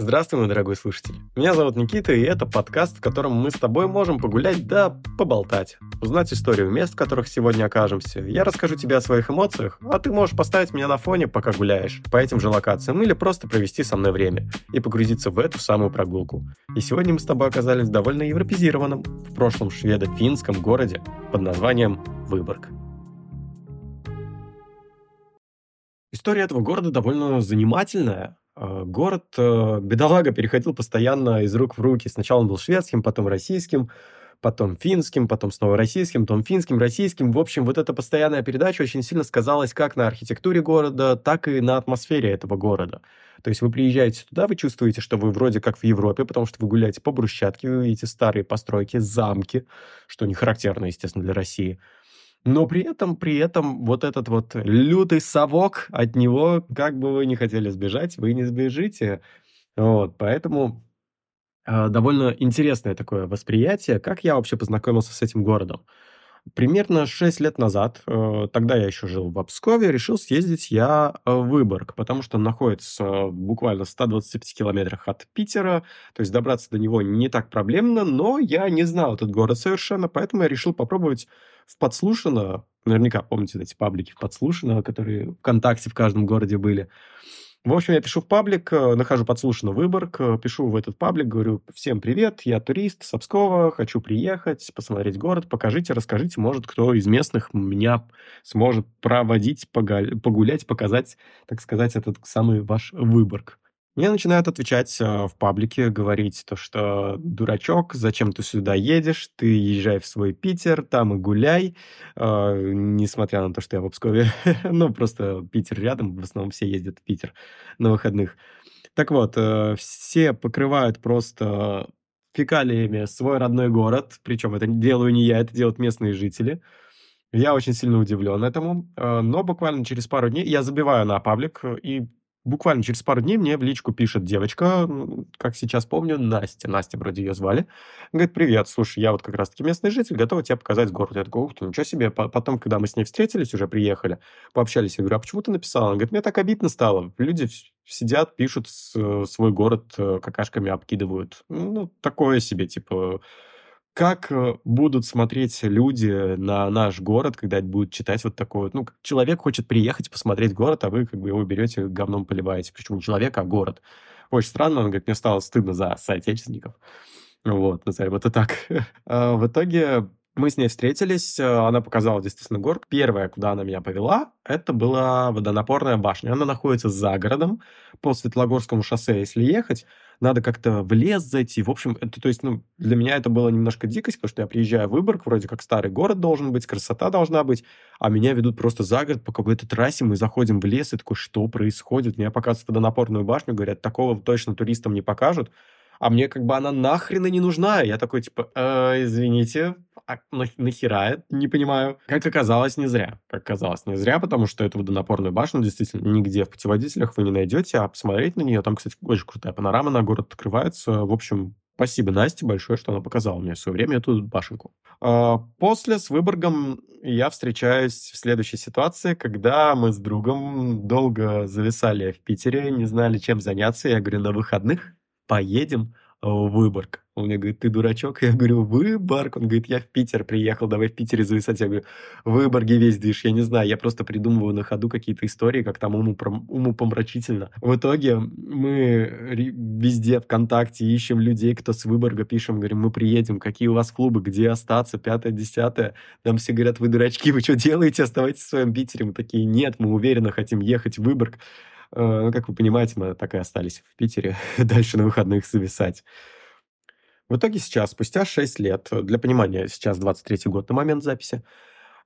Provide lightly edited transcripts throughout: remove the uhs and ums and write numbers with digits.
Здравствуй, мой дорогой слушатель. Меня зовут Никита, и это подкаст, в котором мы с тобой можем погулять да поболтать, узнать историю мест, в которых сегодня окажемся. Я расскажу тебе о своих эмоциях, а ты можешь поставить меня на фоне, пока гуляешь, по этим же локациям, или просто провести со мной время и погрузиться в эту самую прогулку. И сегодня мы с тобой оказались в довольно европезированном, в прошлом шведо-финском городе под названием Выборг. История этого города довольно занимательная. Город, бедолага, переходил постоянно из рук в руки. Сначала он был шведским, потом российским, потом финским, потом снова российским, потом финским, российским. В общем, вот эта постоянная передача очень сильно сказалась как на архитектуре города, так и на атмосфере этого города. То есть вы приезжаете туда, вы чувствуете, что вы вроде как в Европе, потому что вы гуляете по брусчатке, вы видите старые постройки, замки, что не характерно, естественно, для России. Но при этом вот этот вот лютый совок, от него, как бы вы ни хотели сбежать, вы не сбежите. Вот, поэтому довольно интересное такое восприятие. Как я вообще познакомился с этим городом? Примерно 6 лет назад, тогда я еще жил в Пскове, решил съездить я в Выборг, потому что он находится буквально в 125 километрах от Питера, то есть добраться до него не так проблемно, но я не знал этот город совершенно, поэтому я решил попробовать в Подслушано, наверняка помните эти паблики в Подслушано, которые ВКонтакте в каждом городе были. В общем, я пишу в паблик, нахожу Подслушано Выборг, пишу в этот паблик, говорю: всем привет, я турист с Пскова, хочу приехать, посмотреть город, покажите, расскажите, может, кто из местных меня сможет проводить, погулять, показать, так сказать, этот самый ваш Выборг. Мне начинают отвечать в паблике, говорить то, что дурачок, зачем ты сюда едешь, ты езжай в свой Питер, там и гуляй, несмотря на то, что я в Пскове, ну, просто Питер рядом, в основном все ездят в Питер на выходных. Так вот, все покрывают просто фекалиями свой родной город, причем это делаю не я, это делают местные жители. Я очень сильно удивлен этому, но буквально через пару дней я забиваю на паблик, и буквально через пару дней мне в личку пишет девочка, как сейчас помню, Настя вроде ее звали. Говорит: привет, слушай, я вот как раз-таки местный житель, готова тебе показать город. Я такой: ух ты, ничего себе. Потом, когда мы с ней встретились, уже приехали, пообщались, я говорю: а почему ты написала? Она говорит: мне так обидно стало. Люди сидят, пишут, свой город какашками обкидывают. Ну, такое себе, типа... Как будут смотреть люди на наш город, когда будут читать вот такое вот... Ну, человек хочет приехать, посмотреть город, а вы как бы его берете, говном поливаете. Причем не человек, а город. Очень странно, он говорит: мне стало стыдно за соотечественников. Вот, назовем это так. В итоге мы с ней встретились, она показала действительно город. Первое, куда она меня повела, это была водонапорная башня. Она находится за городом, по Светлогорскому шоссе, если ехать. Надо как-то в лес зайти. В общем, это, то есть, ну, для меня это была немножко дикость, потому что я приезжаю в Выборг, вроде как старый город должен быть, красота должна быть, а меня ведут просто за город по какой-то трассе, мы заходим в лес, и такой: что происходит? Меня показывают водонапорную башню, говорят: такого точно туристам не покажут, а мне как бы она нахрен и не нужна. Я такой, типа: извините, а нахера? Не понимаю. Как оказалось, не зря. Как оказалось, не зря, потому что эту водонапорную башню действительно нигде в путеводителях вы не найдете, а посмотреть на нее, там, кстати, очень крутая панорама на город открывается. В общем, спасибо Насте большое, что она показала мне в свое время эту башенку. После с Выборгом я встречаюсь в следующей ситуации, когда мы с другом долго зависали в Питере, не знали, чем заняться. Я говорю: на выходных поедем в Выборг. Он мне говорит: ты дурачок? Я говорю: Выборг. Он говорит: я в Питер приехал, давай в Питере зависать. Я говорю: в Выборге весь движ, я не знаю, я просто придумываю на ходу какие-то истории, как там умопомрачительно. В итоге мы везде ВКонтакте ищем людей, кто с Выборга, пишем, говорим: мы приедем, какие у вас клубы, где остаться, 5-10. Нам все говорят: вы дурачки, вы что делаете, оставайтесь в своем Питере. Мы такие: нет, мы уверенно хотим ехать в Выборг. Ну, как вы понимаете, мы так и остались в Питере дальше на выходных зависать. В итоге сейчас, спустя 6 лет, для понимания, сейчас 23-й год на момент записи,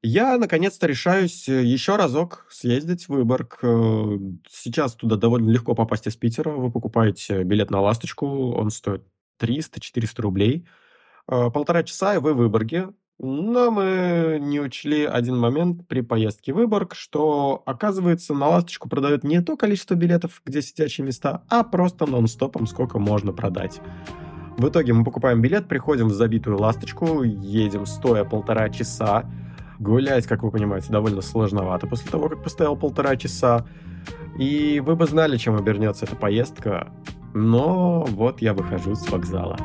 я, наконец-то, решаюсь еще разок съездить в Выборг. Сейчас туда довольно легко попасть из Питера. Вы покупаете билет на «Ласточку», он стоит 300-400 рублей. 1,5 часа, и вы в Выборге. Но мы не учли один момент при поездке в Выборг, что, оказывается, на «Ласточку» продают не то количество билетов, где сидячие места, а просто нон-стопом, сколько можно продать. В итоге мы покупаем билет, приходим в забитую «Ласточку», едем стоя 1,5 часа. Гулять, как вы понимаете, довольно сложновато после того, как постоял 1,5 часа. И вы бы знали, чем обернется эта поездка. Но вот я выхожу с вокзала.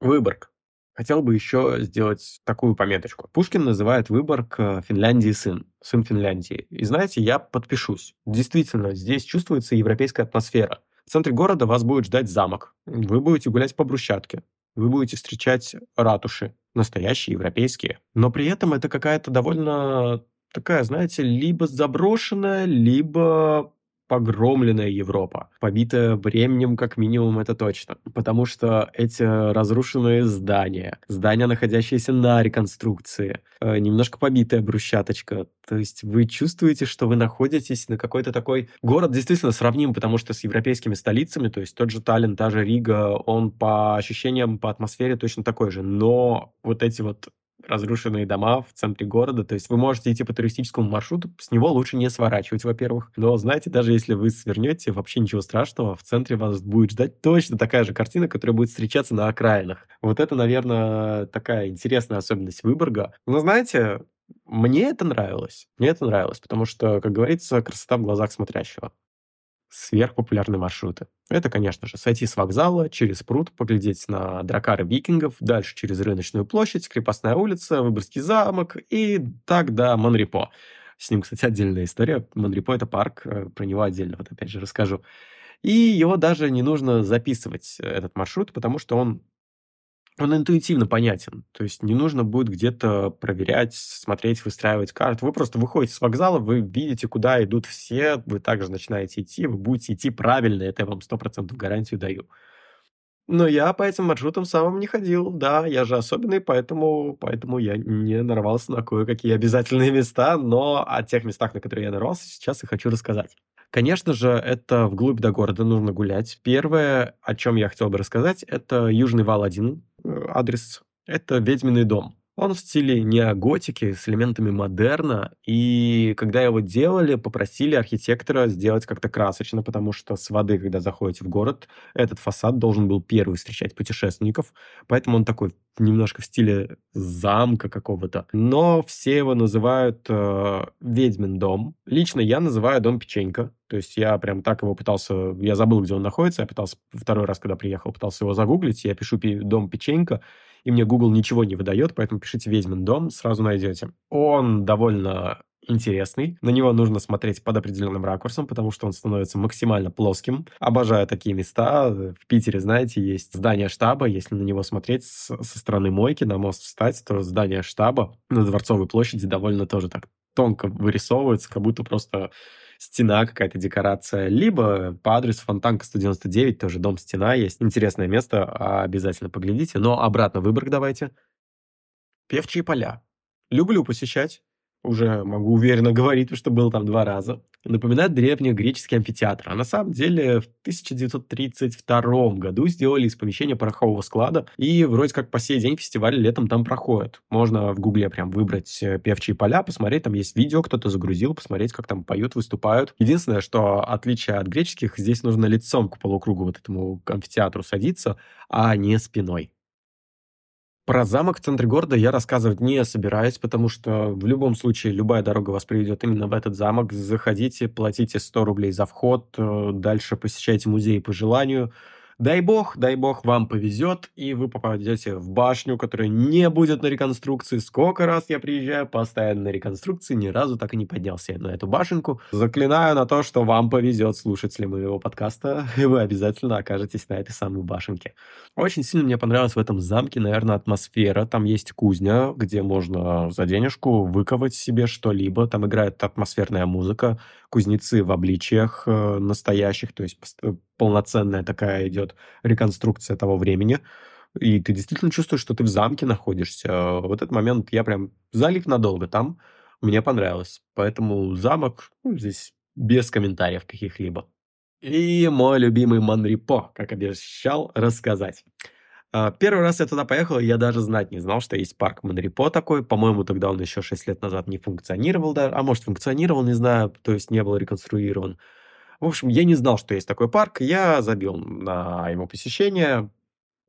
Выборг. Хотел бы еще сделать такую пометочку. Пушкин называет Выборг Финляндии сын Финляндии. И знаете, я подпишусь. Действительно, здесь чувствуется европейская атмосфера. В центре города вас будет ждать замок. Вы будете гулять по брусчатке. Вы будете встречать ратуши. Настоящие, европейские. Но при этом это какая-то довольно такая, знаете, либо заброшенная, либо погромленная Европа. Побитая временем, как минимум, это точно. Потому что эти разрушенные здания, находящиеся на реконструкции, немножко побитая брусчаточка. То есть вы чувствуете, что вы находитесь на какой-то такой... Город действительно сравним, потому что с европейскими столицами, то есть тот же Таллин, та же Рига, он по ощущениям, по атмосфере точно такой же. Но вот эти вот разрушенные дома в центре города. То есть вы можете идти по туристическому маршруту, с него лучше не сворачивать, во-первых. Но, знаете, даже если вы свернете, вообще ничего страшного, в центре вас будет ждать точно такая же картина, которая будет встречаться на окраинах. Вот это, наверное, такая интересная особенность Выборга. Но, знаете, мне это нравилось, потому что, как говорится, красота в глазах смотрящего. Сверхпопулярные маршруты. Это, конечно же, сойти с вокзала, через пруд, поглядеть на дракары викингов, дальше через Рыночную площадь, Крепостная улица, Выборгский замок и так до Монрепо. С ним, кстати, отдельная история. Монрепо — это парк, про него отдельно вот опять же расскажу. И его даже не нужно записывать, этот маршрут, потому что он интуитивно понятен. То есть не нужно будет где-то проверять, смотреть, выстраивать карту. Вы просто выходите с вокзала, вы видите, куда идут все, вы также начинаете идти, вы будете идти правильно, это я вам 100% гарантию даю. Но я по этим маршрутам самым не ходил, да, я же особенный, поэтому я не нарвался на кое-какие обязательные места, но о тех местах, на которые я нарвался, сейчас и хочу рассказать. Конечно же, это вглубь до города нужно гулять. Первое, о чем я хотел бы рассказать, это Южный вал 1, адрес, это Ведьминый дом. Он в стиле неоготики с элементами модерна, и когда его делали, попросили архитектора сделать как-то красочно, потому что с воды, когда заходите в город, этот фасад должен был первый встречать путешественников, поэтому он такой немножко в стиле замка какого-то. Но все его называют Ведьмин дом. Лично я называю дом Печенька. То есть я прям так его пытался... Я забыл, где он находится. Я пытался второй раз, когда приехал, пытался его загуглить. Я пишу «дом Печенька», и мне Google ничего не выдает, поэтому пишите «Ведьмин дом», сразу найдете. Он довольно интересный. На него нужно смотреть под определенным ракурсом, потому что он становится максимально плоским. Обожаю такие места. В Питере, знаете, есть здание штаба. Если на него смотреть со стороны Мойки, на мост встать, то здание штаба на Дворцовой площади довольно тоже так тонко вырисовывается, как будто просто... стена какая-то, декорация, либо по адресу Фонтанка 199, тоже дом-стена есть. Интересное место, обязательно поглядите. Но обратно в Выборг давайте. Певчие поля. Люблю посещать. Уже могу уверенно говорить, что был там 2 раза. Напоминает древнегреческий амфитеатр. А на самом деле в 1932 году сделали из помещения порохового склада. И вроде как по сей день фестиваль летом там проходит. Можно в Гугле прям выбрать «Певчие поля», посмотреть. Там есть видео, кто-то загрузил, посмотреть, как там поют, выступают. Единственное, что отличие от греческих, здесь нужно лицом к полукругу вот этому амфитеатру садиться, а не спиной. Про замок в центре города я рассказывать не собираюсь, потому что в любом случае любая дорога вас приведет именно в этот замок. Заходите, платите 100 рублей за вход, дальше посещайте музей по желанию. Дай бог, вам повезет, и вы попадете в башню, которая не будет на реконструкции. Сколько раз я приезжаю, постоянно на реконструкции, ни разу так и не поднялся я на эту башенку. Заклинаю на то, что вам повезет, слушатели моего подкаста, и вы обязательно окажетесь на этой самой башенке. Очень сильно мне понравилась в этом замке, наверное, атмосфера. Там есть кузня, где можно за денежку выковать себе что-либо. Там играет атмосферная музыка, кузнецы в обличиях настоящих, то есть полноценная такая идет реконструкция того времени. И ты действительно чувствуешь, что ты в замке находишься. Вот этот момент я прям залип надолго там. Мне понравилось. Поэтому замок, здесь без комментариев каких-либо. И мой любимый Монрепо, как обещал, рассказать. Первый раз я туда поехал, я даже знать не знал, что есть парк Монрепо такой. По-моему, тогда он еще 6 лет назад не функционировал. Да? А может, функционировал, не знаю. То есть не был реконструирован. В общем, я не знал, что есть такой парк. Я забил на его посещение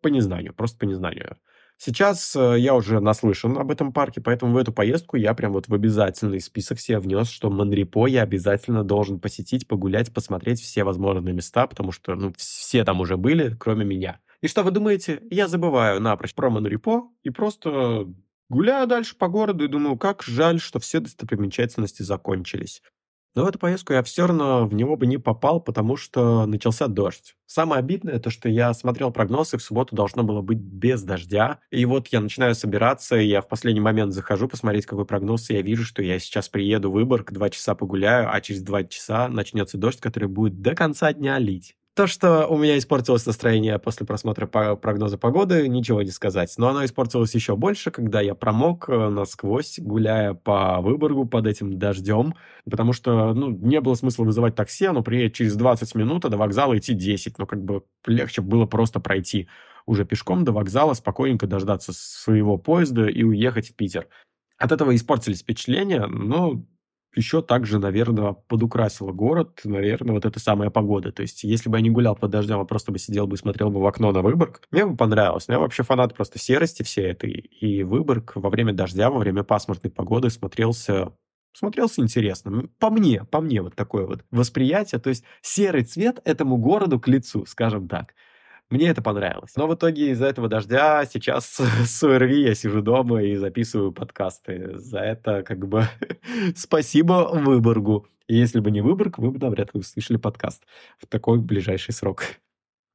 по незнанию, просто по незнанию. Сейчас я уже наслышан об этом парке, поэтому в эту поездку я прям вот в обязательный список себе внес, что Монрепо я обязательно должен посетить, погулять, посмотреть все возможные места, потому что все там уже были, кроме меня. И что вы думаете? Я забываю напрочь про Монрепо и просто гуляю дальше по городу и думаю, как жаль, что все достопримечательности закончились. Но в эту поездку я все равно в него бы не попал, потому что начался дождь. Самое обидное то, что я смотрел прогноз, и в субботу должно было быть без дождя. И вот я начинаю собираться, и я в последний момент захожу посмотреть, какой прогноз, и я вижу, что я сейчас приеду в Выборг, 2 часа погуляю, а через 2 часа начнется дождь, который будет до конца дня лить. То, что у меня испортилось настроение после просмотра прогноза погоды, ничего не сказать. Но оно испортилось еще больше, когда я промок насквозь, гуляя по Выборгу под этим дождем. Потому что, не было смысла вызывать такси, оно приедет через 20 минут, а до вокзала идти 10. Легче было просто пройти уже пешком до вокзала, спокойненько дождаться своего поезда и уехать в Питер. От этого испортились впечатления, но... Еще также, наверное, подукрасила город, наверное, вот эта самая погода. То есть, если бы я не гулял под дождем, а просто бы сидел бы и смотрел бы в окно на Выборг, мне бы понравилось. Но я вообще фанат просто серости всей этой. И Выборг во время дождя, во время пасмурной погоды смотрелся интересно. По мне вот такое вот восприятие. То есть, серый цвет этому городу к лицу, скажем так. Мне это понравилось. Но в итоге из-за этого дождя сейчас с ОРВИ я сижу дома и записываю подкасты. За это спасибо Выборгу. И если бы не Выборг, вы бы навряд ли услышали подкаст в такой ближайший срок.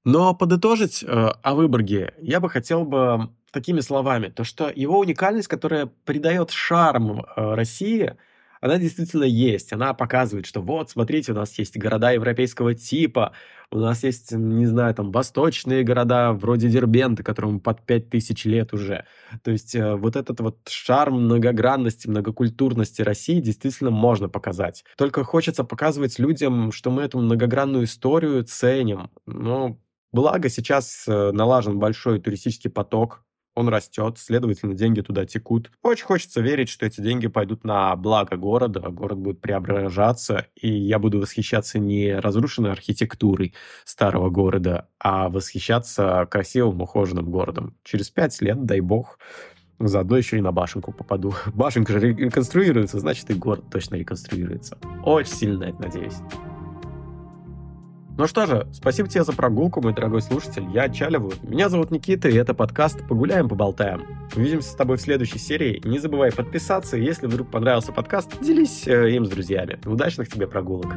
Но подытожить о Выборге я бы хотел такими словами. То, что его уникальность, которая придает шарм России... Она действительно есть, она показывает, что вот, смотрите, у нас есть города европейского типа, у нас есть, не знаю, там, восточные города, вроде Дербента, которому под 5000 лет уже. То есть вот этот вот шарм многогранности, многокультурности России действительно можно показать. Только хочется показывать людям, что мы эту многогранную историю ценим. Но благо сейчас налажен большой туристический поток, он растет, следовательно, деньги туда текут. Очень хочется верить, что эти деньги пойдут на благо города, город будет преображаться, и я буду восхищаться не разрушенной архитектурой старого города, а восхищаться красивым, ухоженным городом. Через 5 лет, дай бог, заодно еще и на башенку попаду. Башенка же реконструируется, значит, и город точно реконструируется. Очень сильно это надеюсь. Ну что же, спасибо тебе за прогулку, мой дорогой слушатель. Я отчаливаю. Меня зовут Никита, и это подкаст «Погуляем, поболтаем». Увидимся с тобой в следующей серии. Не забывай подписаться. Если вдруг понравился подкаст, делись им с друзьями. Удачных тебе прогулок.